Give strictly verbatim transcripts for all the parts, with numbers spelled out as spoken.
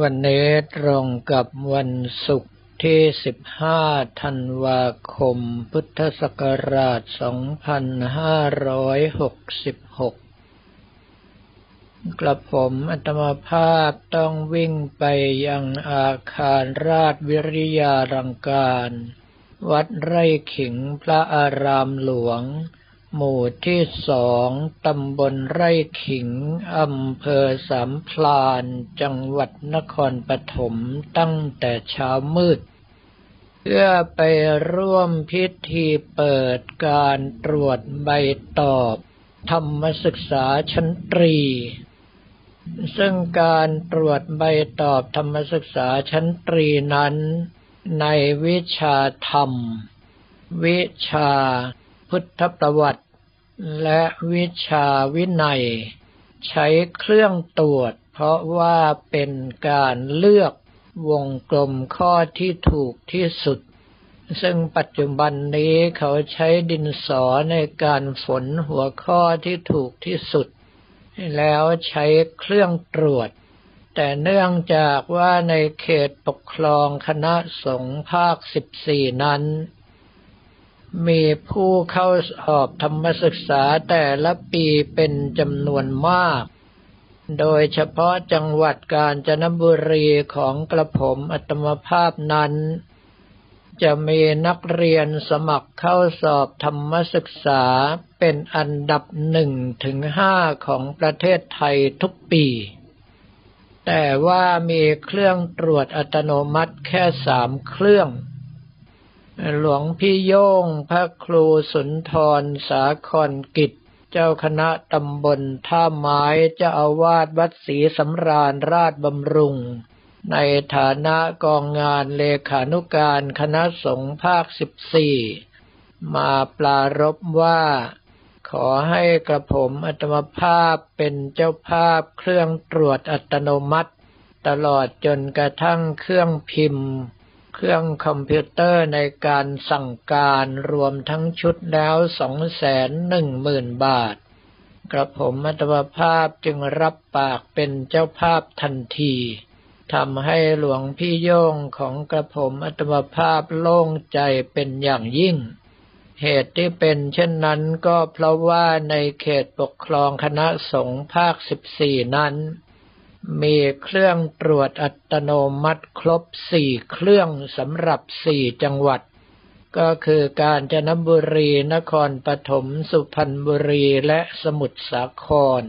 วันนี้ตรงกับวันศุกร์ที่สิบห้าธันวาคมพุทธศักราชสองพันห้าร้อยหกสิบหกกระผมอาตมาภาพต้องวิ่งไปยังอาคารราชวิริยารังการวัดไร่ขิงพระอารามหลวงหมู่ที่สองตำบลไร่ขิงอำเภอสามพลานจังหวัดนครปฐมตั้งแต่เช้ามืดเพื่อไปร่วมพิธีเปิดการตรวจใบตอบธรรมศึกษาชั้นตรีซึ่งการตรวจใบตอบธรรมศึกษาชั้นตรีนั้นในวิชาธรรมวิชาพุทธประวัติและวิชาวินัยใช้เครื่องตรวจเพราะว่าเป็นการเลือกวงกลมข้อที่ถูกที่สุดซึ่งปัจจุบันนี้เขาใช้ดินสอในการฝนหัวข้อที่ถูกที่สุดแล้วใช้เครื่องตรวจแต่เนื่องจากว่าในเขตปกครองคณะสงฆ์ภาคสิบสี่นั้นมีผู้เข้าสอบธรรมศึกษาแต่ละปีเป็นจำนวนมากโดยเฉพาะจังหวัดกาญจนบุรีของกระผมอาตมาภาพนั้นจะมีนักเรียนสมัครเข้าสอบธรรมศึกษาเป็นอันดับหนึ่งถึงห้าของประเทศไทยทุกปีแต่ว่ามีเครื่องตรวจอัตโนมัติแค่สามเครื่องหลวงพี่โย่งพระครูสุนทรสาครกิจเจ้าคณะตำบลท่าไม้เจ้าอาวาสวัดศรีสำราญราชบำรุงในฐานะกองงานเลขานุการคณะสงฆ์ภาคสิบสี่มาปรารภว่าขอให้กระผมอาตมาภาพเป็นเจ้าภาพเครื่องตรวจอัตโนมัติตลอดจนกระทั่งเครื่องพิมพ์เครื่องคอมพิวเตอร์ในการสั่งการรวมทั้งชุดแล้ว สองแสนหนึ่งหมื่น บาทกระผมอัตมาภาพจึงรับปากเป็นเจ้าภาพทันทีทำให้หลวงพี่โย่งของกระผมอัตมาภาพโล่งใจเป็นอย่างยิ่งเหตุที่เป็นเช่นนั้นก็เพราะว่าในเขตปกครองคณะสงฆ์ภาคสิบสี่นั้นมีเครื่องตรวจอัตโนมัติครบสี่เครื่องสำหรับสี่จังหวัดก็คือกาญจนบุรีนครปฐมสุพรรณบุรีและสมุทรสาคร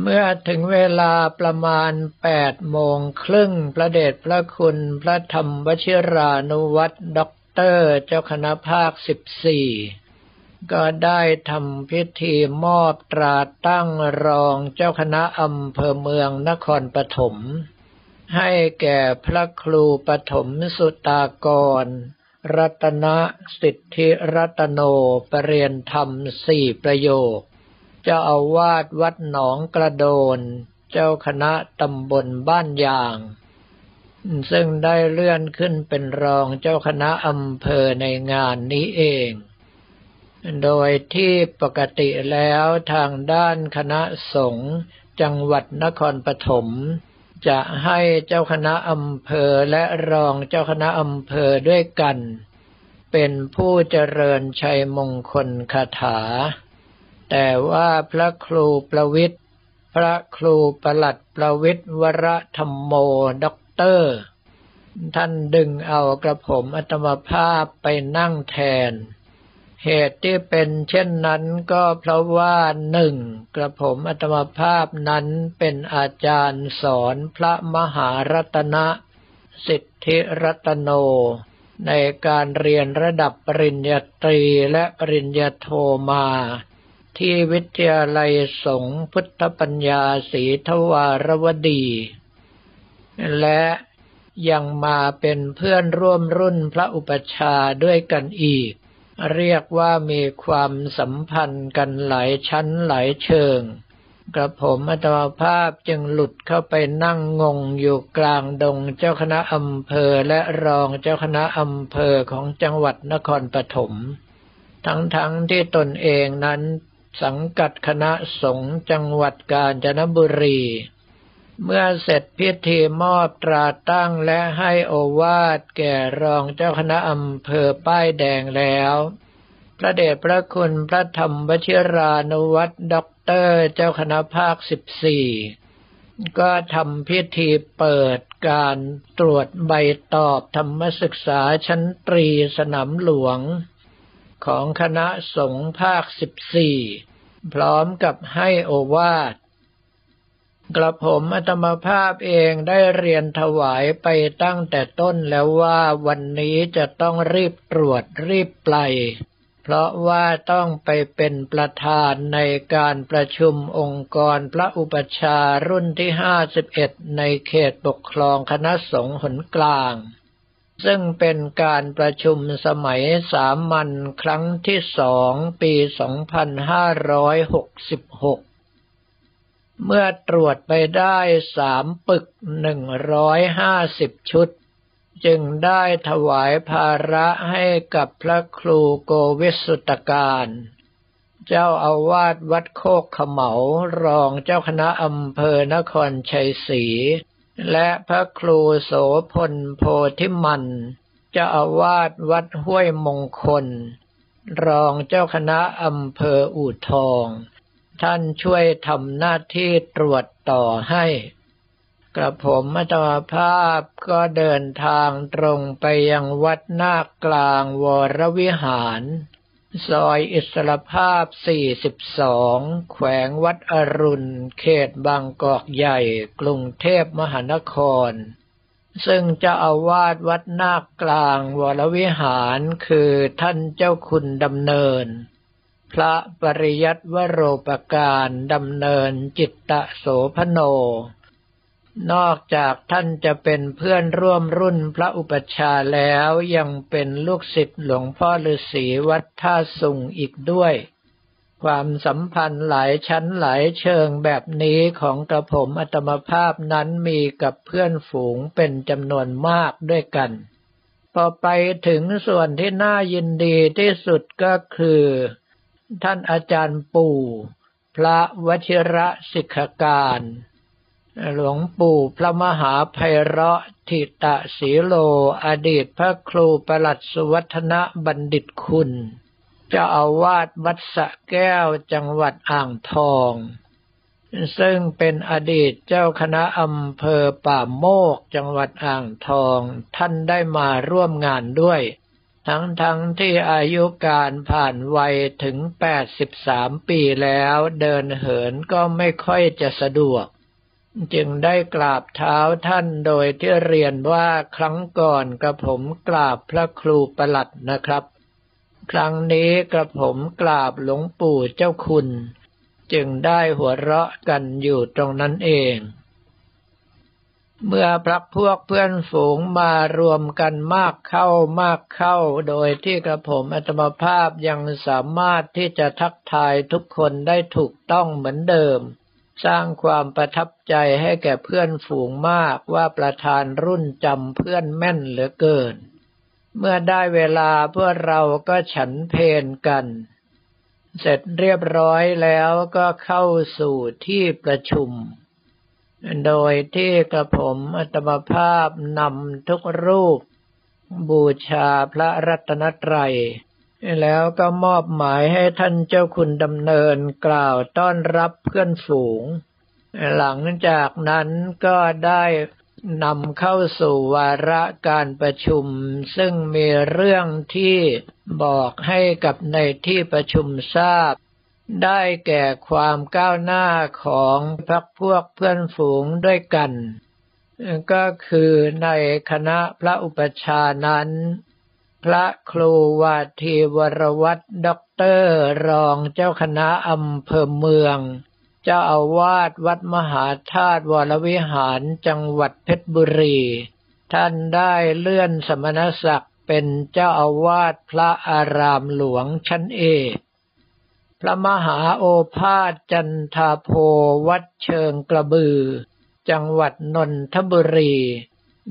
เมื่อถึงเวลาประมาณแปดโมงครึ่งพระเดชพระคุณพระธรรมวชิรานุวัตรด็อกเตอร์เจ้าคณะภาคสิบสี่ก็ได้ทำพิธีมอบตราตั้งรองเจ้าคณะอำเภอเมืองนครปฐมให้แก่พระครูปฐมสุตากรรัตนสิทธิรัตโนประเรียนธรรมสี่ประโยคเจ้าอาวาสวัดหนองกระโดนเจ้าคณะตำบลบ้านยางซึ่งได้เลื่อนขึ้นเป็นรองเจ้าคณะอำเภอในงานนี้เองโดยที่ปกติแล้วทางด้านคณะสงฆ์จังหวัดนครปฐมจะให้เจ้าคณะอำเภอและรองเจ้าคณะอำเภอด้วยกันเป็นผู้เจริญชัยมงคลคาถาแต่ว่าพระครูประวิตรพระครูประหลัดประวิตรวรธรรมโมด็อกเตอร์ท่านดึงเอากระผมอาตมาภาพไปนั่งแทนเหตุที่เป็นเช่นนั้นก็เพราะว่าหนึ่งกระผมอาตมาภาพนั้นเป็นอาจารย์สอนพระมหารัตนสิทธิรัตโนในการเรียนระดับปริญญาตรีและปริญญาโทมาที่วิทยาลัยสงฆ์พุทธปัญญาศรีทวารวดีและยังมาเป็นเพื่อนร่วมรุ่นพระอุปัชฌาย์ด้วยกันอีกเรียกว่ามีความสัมพันธ์กันหลายชั้นหลายเชิงกระผมอาตมาภาพจึงหลุดเข้าไปนั่งงงอยู่กลางดงเจ้าคณะอำเภอและรองเจ้าคณะอำเภอของจังหวัดนครปฐมทั้งๆ ท, ที่ตนเองนั้นสังกัดคณะสงฆ์จังหวัดกาญจนบุรี เมื่อเสร็จพิธีมอบตราตั้งและให้โอวาทแก่รองเจ้าคณะอำเภอป้ายแดงแล้วพระเดชพระคุณพระธรรมวชิรานุวัตรด็อกเตอร์เจ้าคณะภาคสิบสี่ก็ทำพิธีเปิดการตรวจใบตอบธรรมศึกษาชั้นตรีสนามหลวงของคณะสงฆ์ภาคสิบสี่พร้อมกับให้โอวาทกระผมอาตมาภาพเองได้เรียนถวายไปตั้งแต่ต้นแล้วว่าวันนี้จะต้องรีบตรวจรีบไปลเพราะว่าต้องไปเป็นประธานในการประชุมองค์กรพระอุปัชฌาย์รุ่นที่ห้าสิบเอ็ดในเขตปกครองคณะสงฆ์หนกลางซึ่งเป็นการประชุมสมัยสามัญครั้งที่สองปีสองพันห้าร้อยหกสิบหกเมื่อตรวจไปได้สามปึกหนึ่งร้อยห้าสิบชุดจึงได้ถวายภาระให้กับพระครูโกวิสุตการเจ้าอาวาสวัดโคกเขมารองเจ้าคณะอำเภอนครชัยศรีและพระครูโสพลโพธิมันเจ้าอาวาสวัดห้วยมงคลรองเจ้าคณะอำเภออู่ทองท่านช่วยทำหน้าที่ตรวจต่อให้กระผมอาตมาภาพก็เดินทางตรงไปยังวัดนาคกลางวรวิหารซอยอิสรภาพสี่สิบสองแขวงวัดอรุณเขตบางกอกใหญ่กรุงเทพมหานครซึ่งเจ้าอาวาสวัดนาคกลางวรวิหารคือท่านเจ้าคุณดำเนินพระปริยัติวโรปการดำเนินจิตตโสภโนนอกจากท่านจะเป็นเพื่อนร่วมรุ่นพระอุปัชฌาย์แล้วยังเป็นลูกศิษย์หลวงพ่อฤาษีวัดท่าสุงอีกด้วยความสัมพันธ์หลายชั้นหลายเชิงแบบนี้ของกระผมอาตมาภาพนั้นมีกับเพื่อนฝูงเป็นจำนวนมากด้วยกันพอไปถึงส่วนที่น่ายินดีที่สุดก็คือท่านอาจารย์ปู่พระวชิระสิกขการหลวงปู่พระมหาไพเราะถิตะสีโลอดีตพระครูปลัดสุวัฒนบัณฑิตคุณเจ้าอาวาสวัดสะแก้วจังหวัดอ่างทองซึ่งเป็นอดีตเจ้าคณะอำเภอป่าโมกจังหวัดอ่างทองท่านได้มาร่วมงานด้วยทั้งๆ ท, ที่อายุการผ่านวัยถึงแปดสิบสามปีแล้วเดินเหินก็ไม่ค่อยจะสะดวกจึงได้กราบเท้าท่านโดยที่เรียนว่าครั้งก่อนกระผมกราบพระครูปลัดนะครับครั้งนี้กระผมกราบหลวงปู่เจ้าคุณจึงได้หัวเราะกันอยู่ตรงนั้นเองเมื่อพระพวกเพื่อนฝูงมารวมกันมากเข้ามากเข้าโดยที่กระผมอาตมาภาพยังสามารถที่จะทักทายทุกคนได้ถูกต้องเหมือนเดิมสร้างความประทับใจให้แก่เพื่อนฝูงมากว่าประธานรุ่นจำเพื่อนแม่นเหลือเกินเมื่อได้เวลาพวกเราก็ฉันเพลกันเสร็จเรียบร้อยแล้วก็เข้าสู่ที่ประชุมโดยที่กระผมอาตมาภาพนำทุกรูปบูชาพระรัตนตรัยแล้วก็มอบหมายให้ท่านเจ้าคุณดำเนินกล่าวต้อนรับเพื่อนฝูงหลังจากนั้นก็ได้นำเข้าสู่วาระการประชุมซึ่งมีเรื่องที่บอกให้กับในที่ประชุมทราบได้แก่ความก้าวหน้าของพรรคพวกเพื่อนฝูงด้วยกันก็คือในคณะพระอุปัชฌาย์นั้นพระครูวาทีวรวัตรด็อกเตอร์รองเจ้าคณะอำเภอเมืองเจ้าอาวาสวัดมหาธาตุวรวิหารจังหวัดเพชรบุรีท่านได้เลื่อนสมณศักดิ์เป็นเจ้าอาวาสพระอารามหลวงชั้นเอกพระมหาโอภาสจันทาโพวัดเชิงกระบือจังหวัดนนทบุรี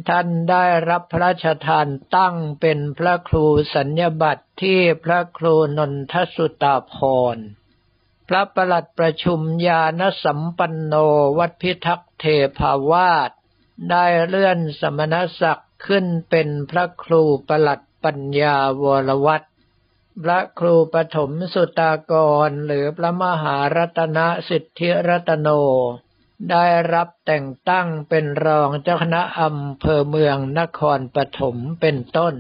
ท่านได้รับพระราชทานตั้งเป็นพระครูสัญญบัตรที่พระครูนนทสุตาภรณ์ พระประหลัดประชุมญาณสัมปันโนวัดพิทักษ์เทพาวาสได้เลื่อนสมณศักดิ์ขึ้นเป็นพระครูประหลัดปัญญาวรวัตรพระครูปฐมสุตากรหรือพระมหารัตนสิทธิรัตโนได้รับแต่งตั้งเป็นรองเจ้าคณะอำเภอเมืองนครปฐมเป็นต้น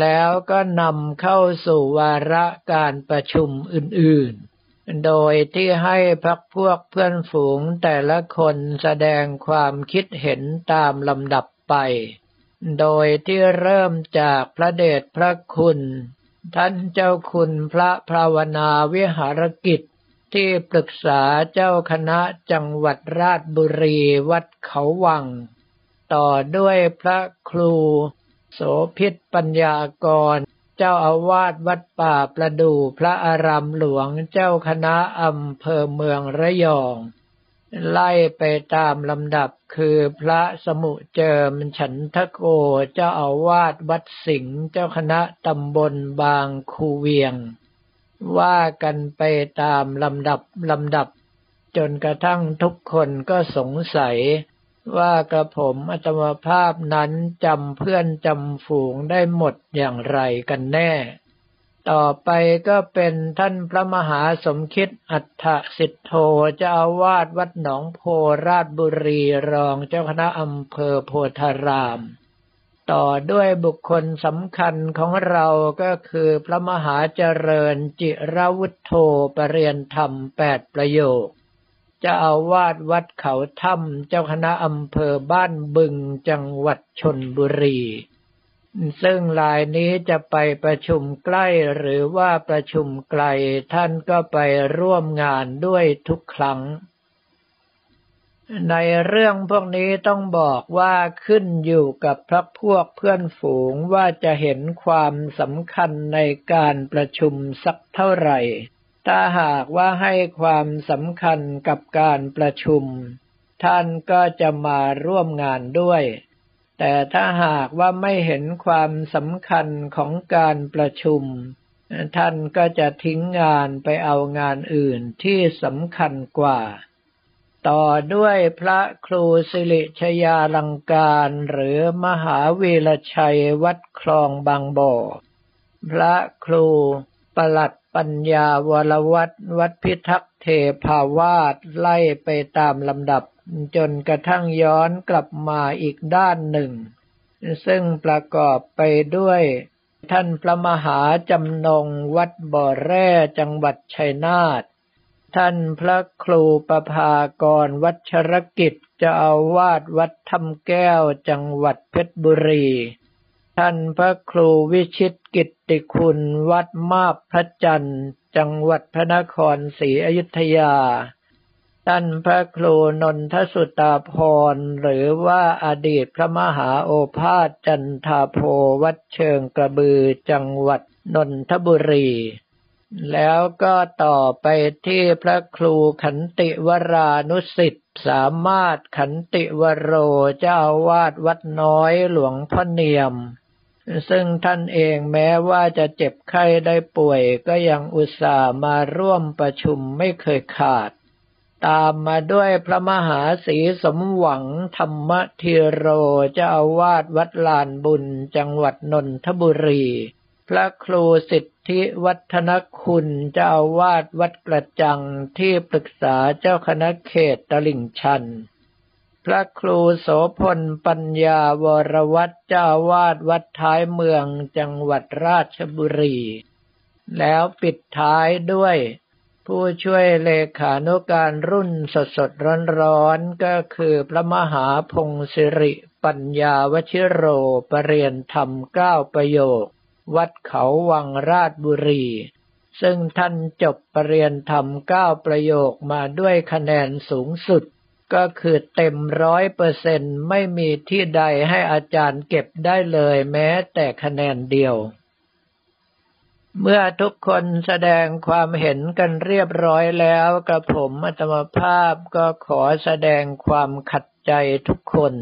แล้วก็นำเข้าสู่วาระการประชุมอื่นๆโดยที่ให้พรรคพวกเพื่อนฝูงแต่ละคนแสดงความคิดเห็นตามลำดับไปโดยที่เริ่มจากพระเดชพระคุณท่านเจ้าคุณพระภาวนาวิหารกิจที่ปรึกษาเจ้าคณะจังหวัดราชบุรีวัดเขาวังต่อด้วยพระครูโสภิตปัญญากรเจ้าอาวาสวัดป่าประดู่พระอารามหลวงเจ้าคณะอำเภอเมืองระยองไล่ไปตามลำดับคือพระสมุเจิมฉันทโกเจ้าอาวาสวัดสิงห์เจ้าคณะตำบลบางคูเวียงว่ากันไปตามลำดับลำดับจนกระทั่งทุกคนก็สงสัยว่ากระผมอัตมาภาพนั้นจำเพื่อนจำฝูงได้หมดอย่างไรกันแน่ต่อไปก็เป็นท่านพระมหาสมคิดอัฏฐสิทโธเจ้าอาวาสวัดหนองโพราชบุรีรองเจ้าคณะอำเภอโพธารามต่อด้วยบุคคลสำคัญของเราก็คือพระมหาเจริญจิรวุฒโธประเรียนธรรมแปดประโยคเจ้าอาวาสวัดเขาถ้ำเจ้าคณะอำเภอบ้านบึงจังหวัดชลบุรีซึ่งรายนี้จะไปประชุมใกล้หรือว่าประชุมไกลท่านก็ไปร่วมงานด้วยทุกครั้งในเรื่องพวกนี้ต้องบอกว่าขึ้นอยู่กับพรรคพวกเพื่อนฝูงว่าจะเห็นความสำคัญในการประชุมสักเท่าไหร่ถ้าหากว่าให้ความสำคัญกับการประชุมท่านก็จะมาร่วมงานด้วยแต่ถ้าหากว่าไม่เห็นความสำคัญของการประชุมท่านก็จะทิ้งงานไปเอางานอื่นที่สำคัญกว่าต่อด้วยพระครูสิริชยาลังการหรือมหาวีรชัยวัดคลองบางบ่อพระครูประหลัดปัญญาวรวัตรวัดพิทักษ์เทพาวาสไล่ไปตามลำดับจนกระทั่งย้อนกลับมาอีกด้านหนึ่งซึ่งประกอบไปด้วยท่านพระมหาจำนงวัดบ่อแร่จังหวัดชัยนาทท่านพระครูประภากรวัชรกิจเจ้าอาวาสวัดถ้ำแก้วจังหวัดเพชรบุรีท่านพระครูวิชิตกิตติคุณวัดมาบพระจันทร์จังหวัดพระนครศรีอยุธยาท่านพระครูนนทสุตาพรหรือว่าอดีตพระมหาโอภาสจันทาโพวัดเชิงกระบือจังหวัดนนทบุรีแล้วก็ต่อไปที่พระครูขันติวรานุสิทธิ์สามารถขันติวโรเจ้าอาวาสวัดน้อยหลวงพ่อเนียมซึ่งท่านเองแม้ว่าจะเจ็บไข้ได้ป่วยก็ยังอุตส่าห์มาร่วมประชุมไม่เคยขาดตามมาด้วยพระมหาศรีสมหวังธรรมธีโรเจ้าอาวาสวัดลานบุญจังหวัดนนทบุรีพระครูสิทธิวัฒนคุณเจ้าอาวาสวัดกระจังที่ปรึกษาเจ้าคณะเขตตลิ่งชันพระครูโสพลปัญญาวรวัตรเจ้าอาวาสวัดท้ายเมืองจังหวัดราชบุรีแล้วปิดท้ายด้วยผู้ช่วยเลขานุการรุ่นสดสดร้อนๆก็คือพระมหาพงศ์สิริปัญญาวชิโรประเรียนธรรมเก้าประโยควัดเขาวังราชบุรีซึ่งท่านจบประเรียนธรรมเก้าประโยคมาด้วยคะแนนสูงสุดก็คือเต็มร้อยเปอร์เซ็นต์ไม่มีที่ใดให้อาจารย์เก็บได้เลยแม้แต่คะแนนเดียวเมื่อทุกคนแสดงความเห็นกันเรียบร้อยแล้วกระผมอัตมาภาพก็ขอแสดงความขัดใจทุกคน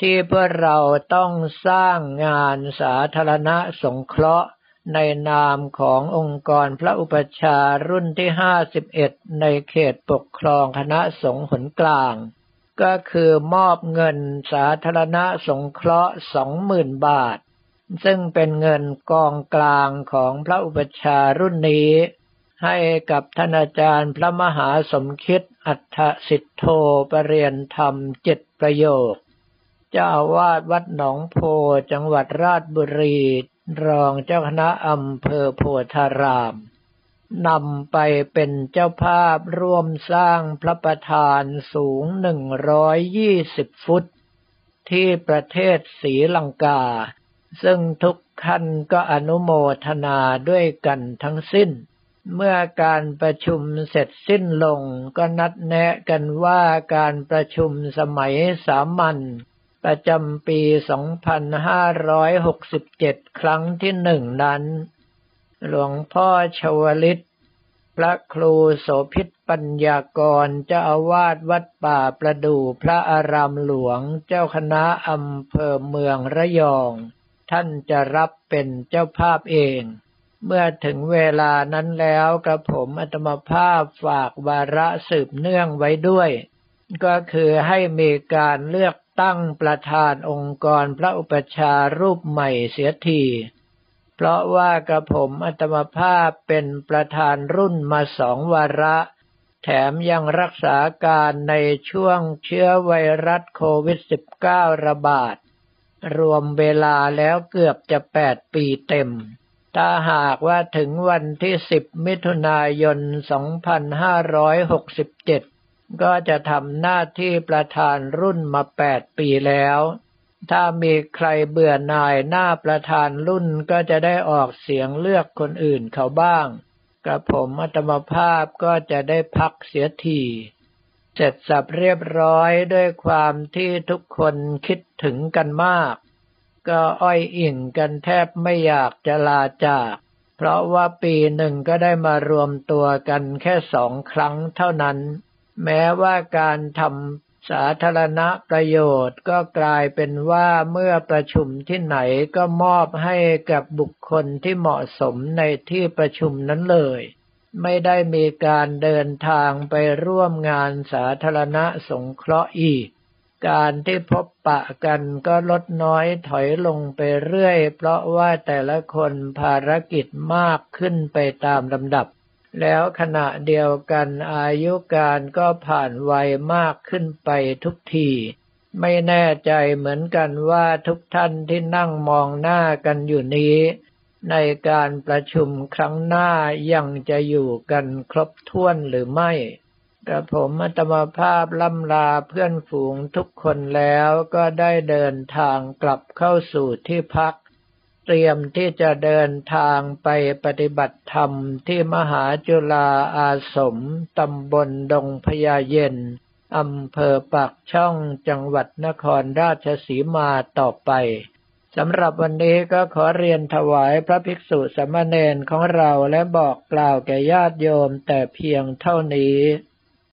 ที่พวกเราต้องสร้างงานสาธารณะสงเคราะห์ ในนามขององค์กรพระอุปัชฌาย์รุ่นที่ห้าสิบเอ็ดในเขตปกครองคณะสงฆ์หนกลางก็คือมอบเงินสาธารณสงเคราะห์ สองหมื่น บาทซึ่งเป็นเงินกองกลางของพระอุปัชฌาย์รุ่นนี้ให้กับท่านอาจารย์พระมหาสมคิดอัฏฐสิทโธประเรียนธรรมเจ็ดประโยคเจ้าอาวาสวัดหนองโพจังหวัดราชบุรีรองเจ้าคณะอำเภอโพธารามนำไปเป็นเจ้าภาพร่วมสร้างพระประธานสูงหนึ่งร้อยยี่สิบฟุตที่ประเทศศรีลังกาซึ่งทุกท่านก็อนุโมทนาด้วยกันทั้งสิ้นเมื่อการประชุมเสร็จสิ้นลงก็นัดแนะกันว่าการประชุมสมัยสามัญประจำปี สองพันห้าร้อยหกสิบเจ็ด ครั้งที่หนึ่งนั้นหลวงพ่อชวลิตพระครูโสภิตปัญญากรเจ้าอาวาสวัดป่าประดู่พระอารามหลวงเจ้าคณะอำเภอเมืองระยองท่านจะรับเป็นเจ้าภาพเองเมื่อถึงเวลานั้นแล้วกระผมอาตมาภาพฝากวาระสืบเนื่องไว้ด้วยก็คือให้มีการเลือกตั้งประธานองค์กรพระอุปัชฌาย์รูปใหม่เสียทีเพราะว่ากระผมอาตมาภาพเป็นประธานรุ่นมาสองวาระแถมยังรักษาการในช่วงเชื้อไวรัสโควิด สิบเก้า ระบาดรวมเวลาแล้วเกือบจะแปดปีเต็มถ้าหากว่าถึงวันที่สิบมิถุนายนสองพันห้าร้อยหกสิบเจ็ดก็จะทำหน้าที่ประธานรุ่นมาแปดปีแล้วถ้ามีใครเบื่อหน่ายหน้าประธานรุ่นก็จะได้ออกเสียงเลือกคนอื่นเขาบ้างกระผมอาตมาภาพก็จะได้พักเสียทีเสร็จสับเรียบร้อยด้วยความที่ทุกคนคิดถึงกันมากก็อ้อยอิ่งกันแทบไม่อยากจะลาจากเพราะว่าปีหนึ่งก็ได้มารวมตัวกันแค่สองครั้งเท่านั้นแม้ว่าการทำสาธารณประโยชน์ก็กลายเป็นว่าเมื่อประชุมที่ไหนก็มอบให้กับบุคคลที่เหมาะสมในที่ประชุมนั้นเลยไม่ได้มีการเดินทางไปร่วมงานสาธารณสงเคราะห์อีกการที่พบปะกันก็ลดน้อยถอยลงไปเรื่อยเพราะว่าแต่ละคนภารกิจมากขึ้นไปตามลำดับแล้วขณะเดียวกันอายุการก็ผ่านวัยมากขึ้นไปทุกทีไม่แน่ใจเหมือนกันว่าทุกท่านที่นั่งมองหน้ากันอยู่นี้ในการประชุมครั้งหน้ายังจะอยู่กันครบถ้วนหรือไม่กระผมอาตมาภาพล่ำลาเพื่อนฝูงทุกคนแล้วก็ได้เดินทางกลับเข้าสู่ที่พักเตรียมที่จะเดินทางไปปฏิบัติธรรมที่มหาจุฬาอาสมตำบลดงพญาเย็นอำเภอปากช่องจังหวัดนครราชสีมาต่อไปสำหรับวันนี้ก็ขอเรียนถวายพระภิกษุสามเณรของเราและบอกกล่าวแก่ญาติโยมแต่เพียงเท่านี้